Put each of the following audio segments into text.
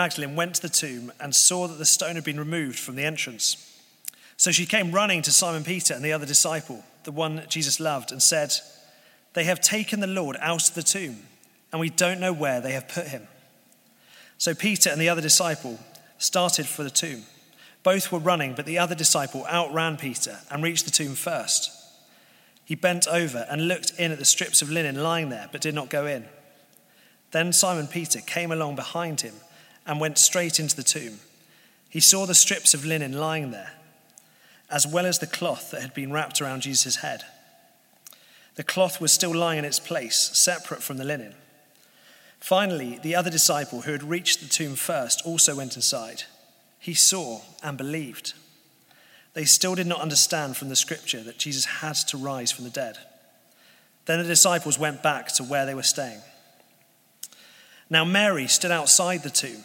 Magdalene went to the tomb and saw that the stone had been removed from the entrance. So she came running to Simon Peter and the other disciple, the one Jesus loved, and said, "They have taken the Lord out of the tomb, and we don't know where they have put him." So Peter and the other disciple started for the tomb. Both were running, but the other disciple outran Peter and reached the tomb first. He bent over and looked in at the strips of linen lying there, but did not go in. Then Simon Peter came along behind him and went straight into the tomb. He saw the strips of linen lying there, as well as the cloth that had been wrapped around Jesus' head. The cloth was still lying in its place, separate from the linen. Finally, the other disciple who had reached the tomb first also went inside. He saw and believed. They still did not understand from the scripture that Jesus had to rise from the dead. Then the disciples went back to where they were staying. Now Mary stood outside the tomb,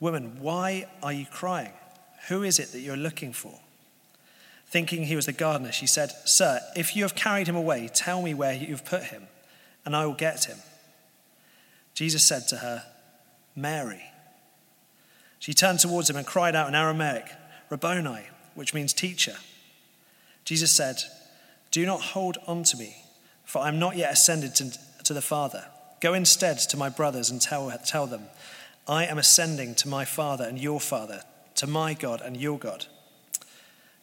"Woman, why are you crying? Who is it that you're looking for?" Thinking he was the gardener, she said, "Sir, if you have carried him away, tell me where you've put him, and I will get him." Jesus said to her, "Mary." She turned towards him and cried out in Aramaic, "Rabboni," which means teacher. Jesus said, "Do not hold on to me, for I am not yet ascended to the Father. Go instead to my brothers and tell them, I am ascending to my Father and your Father, to my God and your God."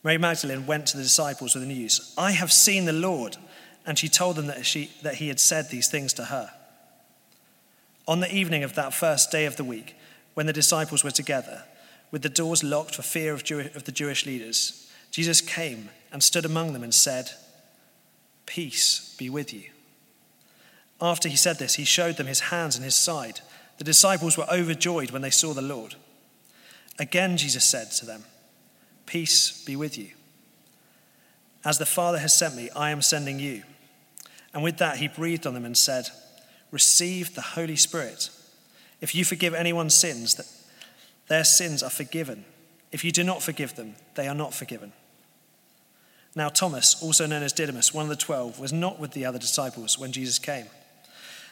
Mary Magdalene went to the disciples with the news, "I have seen the Lord," and she told them that he had said these things to her. On the evening of that first day of the week, when the disciples were together, with the doors locked for fear of the Jewish leaders, Jesus came and stood among them and said, "Peace be with you." After he said this, he showed them his hands and his side. The disciples were overjoyed when they saw the Lord. Again Jesus said to them, "Peace be with you. As the Father has sent me, I am sending you." And with that he breathed on them and said, "Receive the Holy Spirit. If you forgive anyone's sins, their sins are forgiven. If you do not forgive them, they are not forgiven." Now Thomas, also known as Didymus, one of the 12, was not with the other disciples when Jesus came.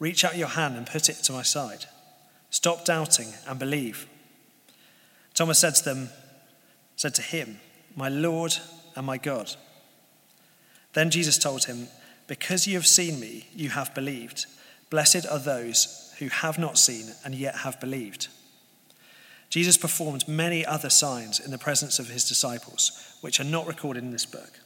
Reach out your hand and put it to my side. Stop doubting and believe." Thomas said to him, "My Lord and my God." Then Jesus told him, "Because you have seen me, you have believed. Blessed are those who have not seen and yet have believed." Jesus performed many other signs in the presence of his disciples, which are not recorded in this book.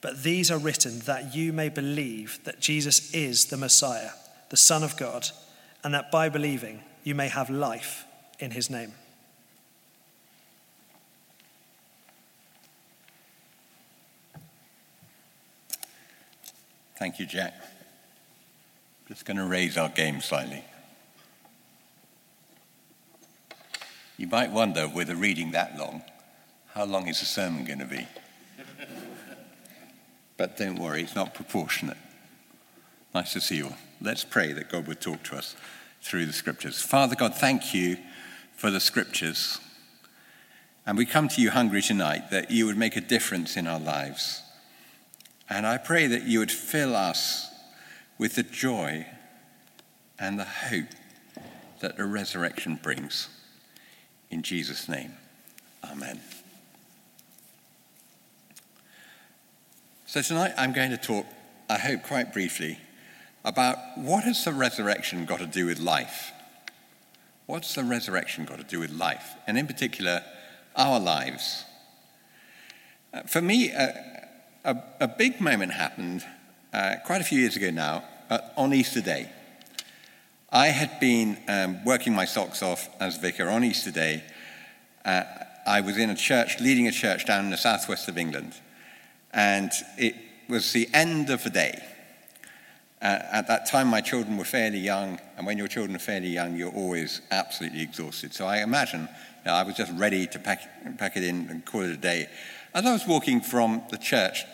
But these are written that you may believe that Jesus is the Messiah, the Son of God, and that by believing you may have life in his name. Thank you, Jack. Just going to raise our game slightly. You might wonder, with a reading that long, how long is the sermon going to be? But don't worry, it's not proportionate. Nice to see you all. Let's pray that God would talk to us through the scriptures. Father God, thank you for the scriptures. And we come to you hungry tonight that you would make a difference in our lives. And I pray that you would fill us with the joy and the hope that the resurrection brings. In Jesus' name, amen. So tonight I'm going to talk, I hope quite briefly, about what has the resurrection got to do with life? What's the resurrection got to do with life? And in particular, our lives. For me, a big moment happened quite a few years ago now, on Easter Day. I had been working my socks off as vicar on Easter Day. I was in a church, leading a church down in the southwest of England, and it was the end of the day. At that time, my children were fairly young, and when your children are fairly young, you're always absolutely exhausted. So I imagine, I was just ready to pack it in and call it a day. As I was walking from the church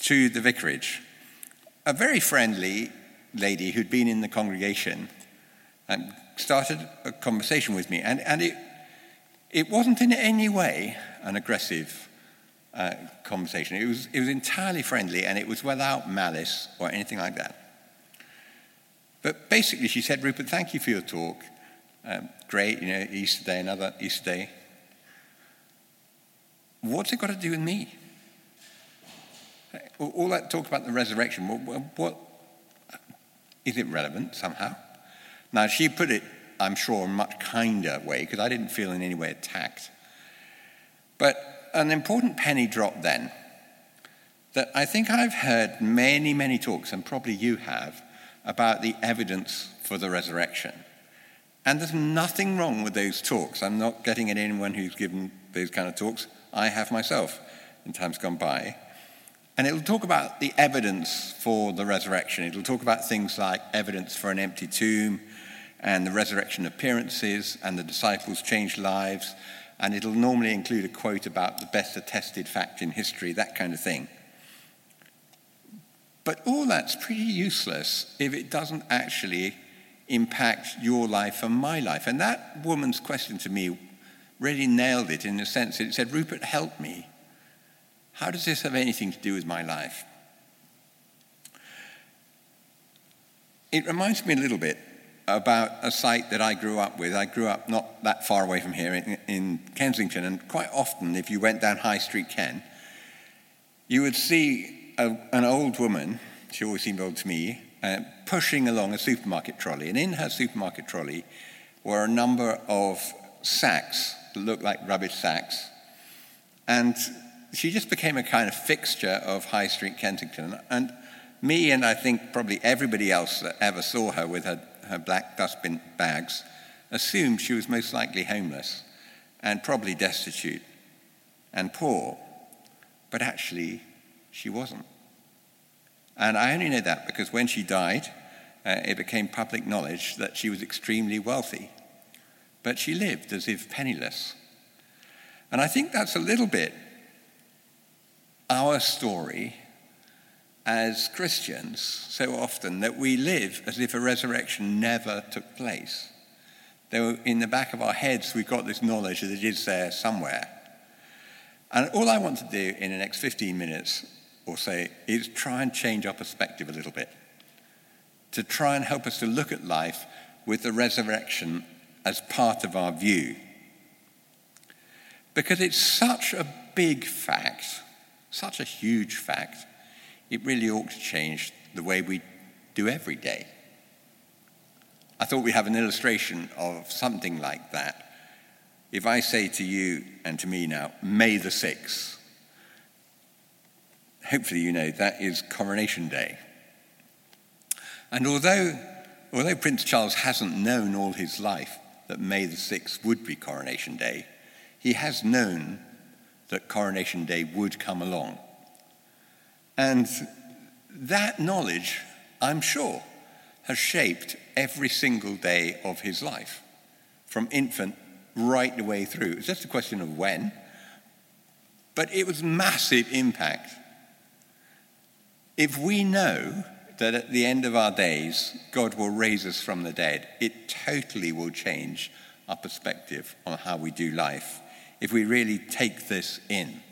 to the vicarage, a very friendly lady who'd been in the congregation started a conversation with me, and it wasn't in any way an aggressive conversation. It was entirely friendly, and it was without malice or anything like that. But basically, she said, "Rupert, thank you for your talk. Great, Easter Day, another Easter Day. What's it got to do with me? All that talk about the resurrection, what is it relevant somehow?" Now, she put it, I'm sure, in a much kinder way, because I didn't feel in any way attacked. But an important penny dropped then, that I think I've heard many, many talks, and probably you have, about the evidence for the resurrection. And there's nothing wrong with those talks. I'm not getting at anyone who's given those kind of talks. I have myself in times gone by. And it'll talk about the evidence for the resurrection. It'll talk about things like evidence for an empty tomb and the resurrection appearances and the disciples changed lives. And it'll normally include a quote about the best attested fact in history, that kind of thing. But all that's pretty useless if it doesn't actually impact your life and my life. And that woman's question to me really nailed it in a sense. It said, "Rupert, help me. How does this have anything to do with my life?" It reminds me a little bit about a site that I grew up with. I grew up not that far away from here in Kensington, and quite often if you went down High Street Ken, you would see an old woman, she always seemed old to me, pushing along a supermarket trolley, and in her supermarket trolley were a number of sacks that looked like rubbish sacks, and she just became a kind of fixture of High Street Kensington. And me, and I think probably everybody else that ever saw her with her black dustbin bags, assumed she was most likely homeless and probably destitute and poor, but actually she wasn't. And I only know that because when she died, it became public knowledge that she was extremely wealthy, but she lived as if penniless. And I think that's a little bit our story as Christians so often, that we live as if a resurrection never took place. Though in the back of our heads we've got this knowledge that it is there somewhere. And all I want to do in the next 15 minutes or so is try and change our perspective a little bit, to try and help us to look at life with the resurrection as part of our view. Because it's such a big fact, such a huge fact, it really ought to change the way we do every day. I thought we have an illustration of something like that. If I say to you and to me now, May the 6th, hopefully you know that is Coronation Day. And although Prince Charles hasn't known all his life that May the 6th would be Coronation Day, he has known that Coronation Day would come along. And that knowledge, I'm sure, has shaped every single day of his life, from infant right the way through. It's just a question of when, but it was massive impact. If we know that at the end of our days, God will raise us from the dead, it totally will change our perspective on how we do life, if we really take this in.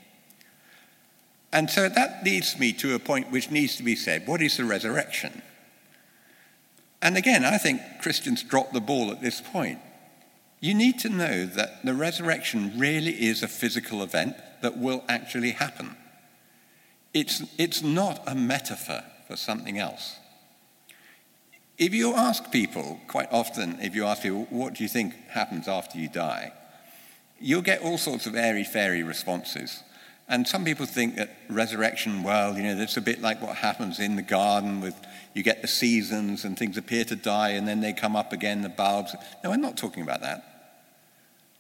And so that leads me to a point which needs to be said. What is the resurrection? And again, I think Christians drop the ball at this point. You need to know that the resurrection really is a physical event that will actually happen. It's not a metaphor for something else. If you ask people, quite often, what do you think happens after you die? you'll get all sorts of airy-fairy responses. And some people think that resurrection, well, you know, that's a bit like what happens in the garden with you get the seasons and things appear to die and then they come up again, the bulbs. No, we're not talking about that.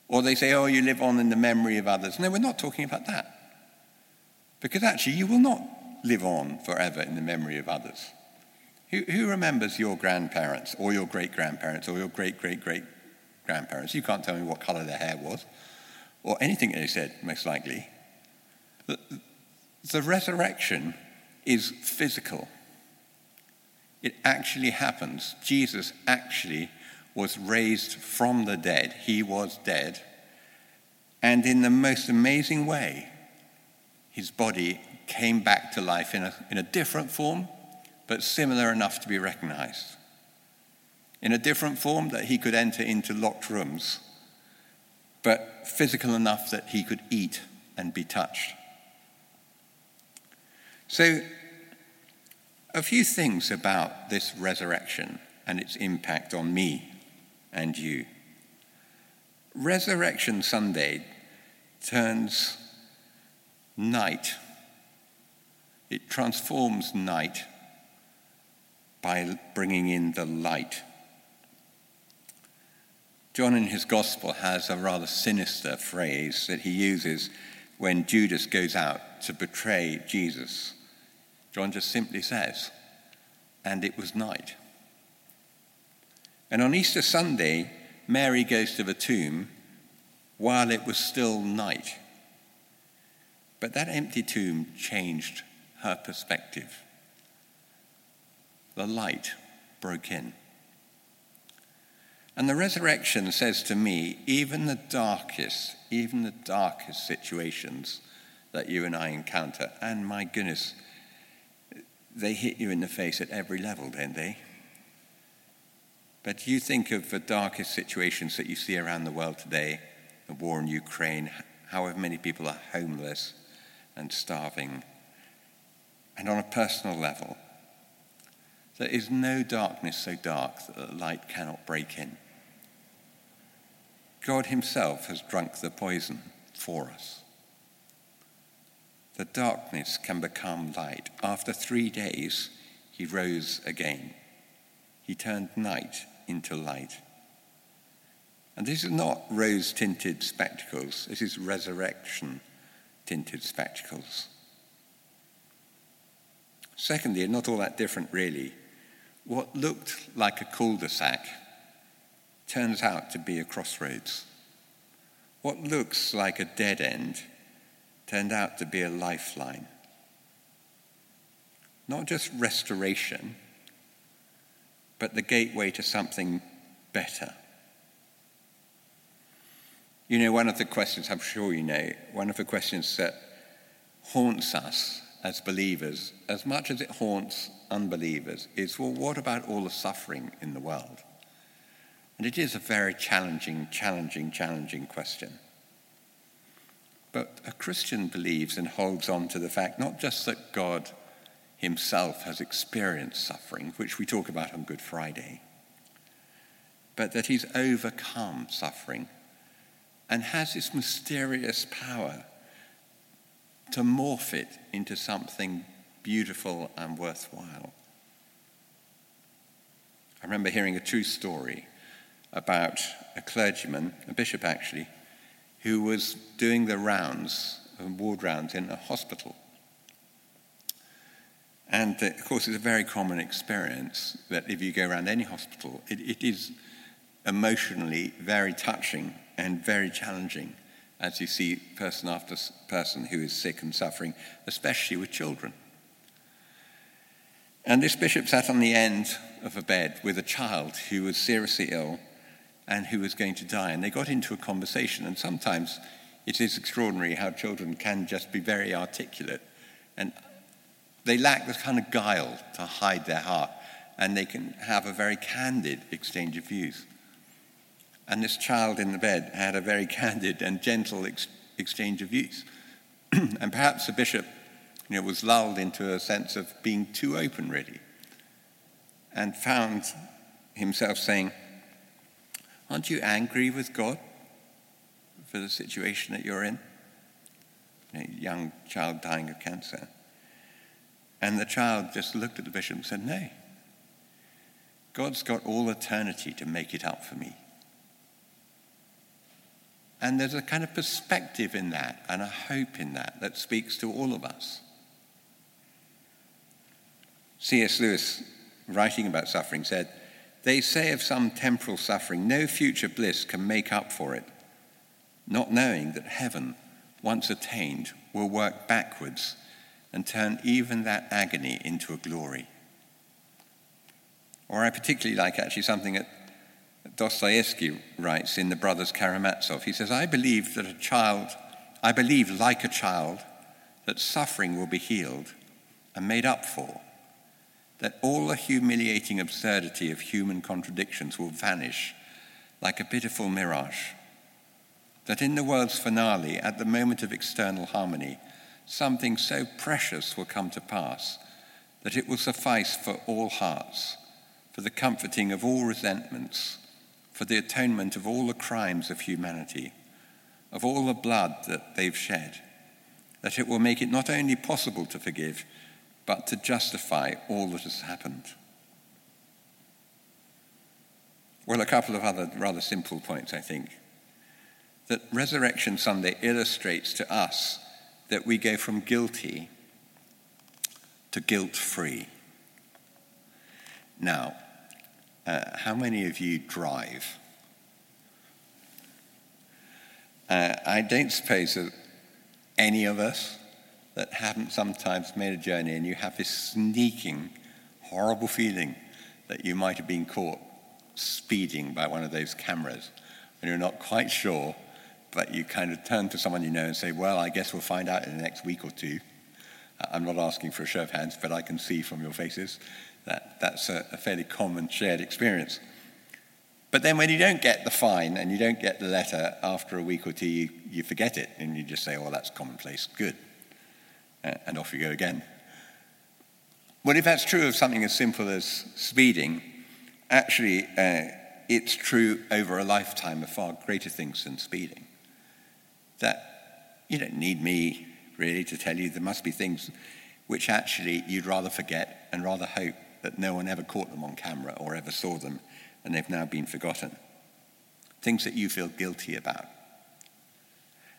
Or they say, oh, you live on in the memory of others. No, we're not talking about that. Because actually you will not live on forever in the memory of others. Who remembers your grandparents or your great-grandparents or your great-great-great-grandparents? You can't tell me what colour their hair was or anything they said, most likely. The resurrection is physical. It actually happens. Jesus actually was raised from the dead. He was dead. And in the most amazing way, his body came back to life in a different form, but similar enough to be recognized. In a different form that he could enter into locked rooms, but physical enough that he could eat and be touched. So, a few things about this resurrection and its impact on me and you. Resurrection Sunday turns night. It transforms night by bringing in the light. John in his gospel has a rather sinister phrase that he uses when Judas goes out to betray Jesus. John just simply says, and it was night. And on Easter Sunday, Mary goes to the tomb while it was still night. But that empty tomb changed her perspective. The light broke in. And the resurrection says to me, even the darkest situations that you and I encounter, and my goodness, they hit you in the face at every level, don't they? But you think of the darkest situations that you see around the world today, the war in Ukraine, however many people are homeless and starving. And on a personal level, there is no darkness so dark that the light cannot break in. God himself has drunk the poison for us. The darkness can become light. After 3 days, he rose again. He turned night into light. And this is not rose-tinted spectacles. This is resurrection-tinted spectacles. Secondly, and not all that different really, what looked like a cul-de-sac turns out to be a crossroads. What looks like a dead end turned out to be a lifeline. Not just restoration, but the gateway to something better. You know, one of the questions, I'm sure you know, one of the questions that haunts us as believers, as much as it haunts unbelievers, is, well, what about all the suffering in the world? And it is a very challenging question. But a Christian believes and holds on to the fact not just that God himself has experienced suffering, which we talk about on Good Friday, but that he's overcome suffering and has this mysterious power to morph it into something beautiful and worthwhile. I remember hearing a true story about a clergyman, a bishop actually, who was doing the rounds, ward rounds in a hospital. And of course, it's a very common experience that if you go around any hospital, it is emotionally very touching and very challenging as you see person after person who is sick and suffering, especially with children. And this bishop sat on the end of a bed with a child who was seriously ill and who was going to die. And they got into a conversation, and sometimes it is extraordinary how children can just be very articulate, and they lack the kind of guile to hide their heart, and they can have a very candid exchange of views. And this child in the bed had a very candid and gentle exchange of views. And perhaps the bishop, you know, was lulled into a sense of being too open, really, and found himself saying, "Aren't you angry with God for the situation that you're in. A young child dying of cancer. And the child just looked at the bishop and said, no, God's got all eternity to make it up for me. And there's a kind of perspective in that and a hope in that that speaks to all of us. C.S. Lewis, writing about suffering, said, they say of some temporal suffering, no future bliss can make up for it, not knowing that heaven, once attained, will work backwards and turn even that agony into a glory. Or I particularly like actually something that Dostoevsky writes in The Brothers Karamazov. He says, I believe like a child that suffering will be healed and made up for, that all the humiliating absurdity of human contradictions will vanish like a pitiful mirage, that in the world's finale, at the moment of external harmony, something so precious will come to pass that it will suffice for all hearts, for the comforting of all resentments, for the atonement of all the crimes of humanity, of all the blood that they've shed, that it will make it not only possible to forgive, but to justify all that has happened. Well, a couple of other rather simple points, I think. That Resurrection Sunday illustrates to us that we go from guilty to guilt-free. Now, how many of you drive? I don't suppose that any of us that haven't sometimes made a journey and you have this sneaking, horrible feeling that you might have been caught speeding by one of those cameras and you're not quite sure, but you kind of turn to someone you know and say, well, I guess we'll find out in the next week or two. I'm not asking for a show of hands, but I can see from your faces that's a fairly common shared experience. But then when you don't get the fine and you don't get the letter, after a week or two, you forget it, and you just say, oh, that's commonplace, good, and off you go again. Well, if that's true of something as simple as speeding, actually it's true over a lifetime of far greater things than speeding. That you don't need me really to tell you there must be things which actually you'd rather forget and rather hope that no one ever caught them on camera or ever saw them, and they've now been forgotten. Things that you feel guilty about.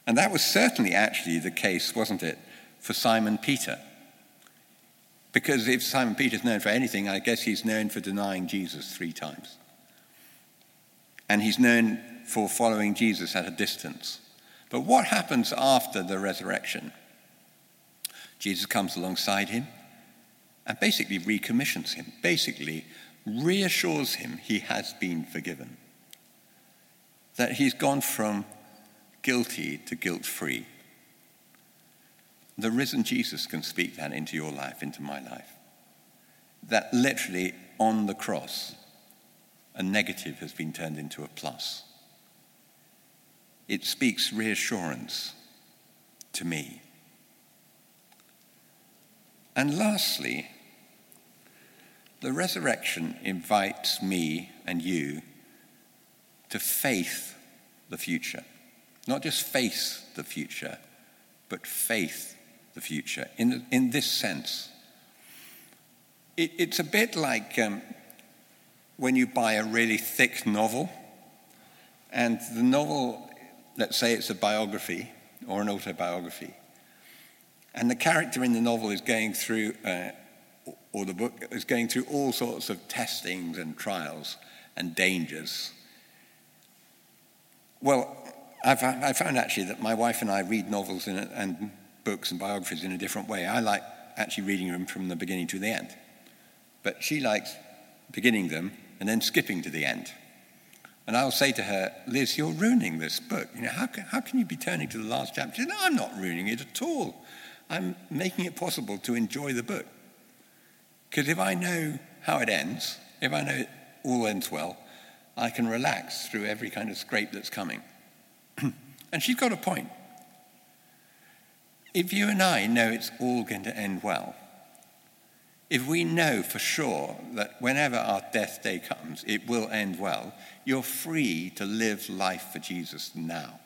And that was certainly actually the case, wasn't it, for Simon Peter? Because if Simon Peter's known for anything, I guess he's known for denying Jesus 3 times. And he's known for following Jesus at a distance. But what happens after the resurrection? Jesus comes alongside him and basically recommissions him, basically reassures him he has been forgiven, that he's gone from guilty to guilt-free. The risen Jesus can speak that into your life, into my life, that literally on the cross, a negative has been turned into a plus. It speaks reassurance to me. And lastly, the resurrection invites me and you to faith the future. Not just face the future, but faith the future. In this sense, it's a bit like when you buy a really thick novel, and the novel, let's say it's a biography or an autobiography, and the character in the novel is going through, or the book is going through, all sorts of testings and trials and dangers. Well, I found actually that my wife and I read novels and books and biographies in a different way. I like actually reading them from the beginning to the end. But she likes beginning them and then skipping to the end. And I'll say to her, Liz, you're ruining this book. You know, how can you be turning to the last chapter? She said, no, I'm not ruining it at all. I'm making it possible to enjoy the book. Because if I know how it ends, if I know it all ends well, I can relax through every kind of scrape that's coming. And she's got a point. If you and I know it's all going to end well, if we know for sure that whenever our death day comes, it will end well, you're free to live life for Jesus now.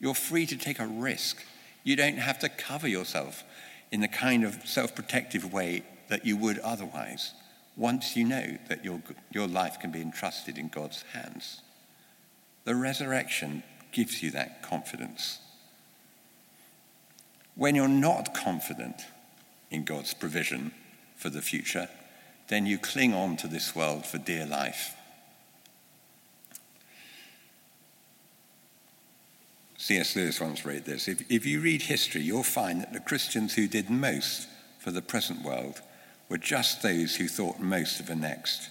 You're free to take a risk. You don't have to cover yourself in the kind of self-protective way that you would otherwise, once you know that your life can be entrusted in God's hands. The resurrection gives you that confidence. When you're not confident in God's provision for the future, then you cling on to this world for dear life. C.S. Lewis once wrote this: if you read history, you'll find that the Christians who did most for the present world were just those who thought most of the next.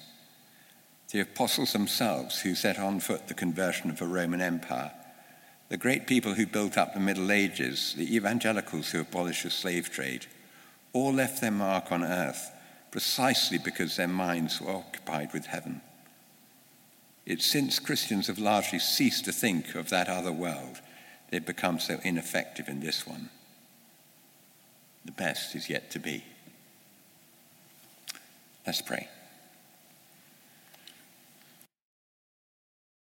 The apostles themselves, who set on foot the conversion of the Roman Empire, the great people who built up the Middle Ages, the evangelicals who abolished the slave trade, all left their mark on earth precisely because their minds were occupied with heaven. It's since Christians have largely ceased to think of that other world, they've become so ineffective in this one. The best is yet to be. Let's pray.